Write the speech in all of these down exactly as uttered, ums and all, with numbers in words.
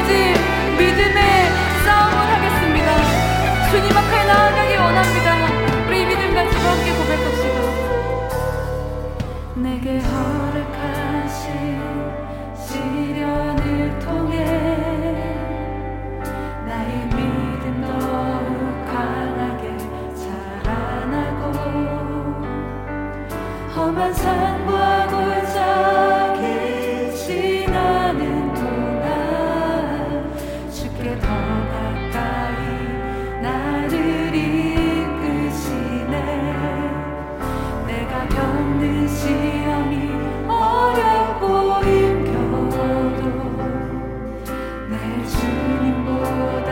오직 믿음의 싸움을 하겠습니다. 주님 앞에 나아가기 원합니다. 우리 믿음 가지고 함께 고백합시다. 내게 허락하신 시련을 통해 나의 믿음 더욱 강하게 자라나고 험한 산과 골짜기 지나는 동안 주께 더 가까이 나를 이끄시네. 내가 겪는 시험이 어렵고 힘겨워도 내 주님보다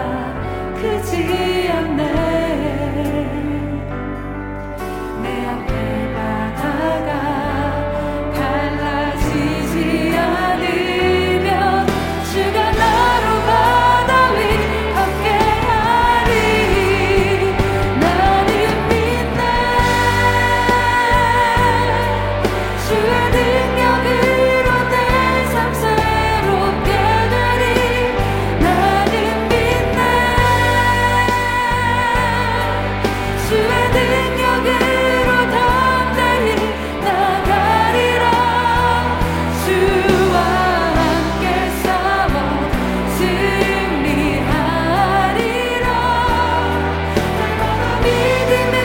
크지 않네. 내 앞에 바다가 믿음의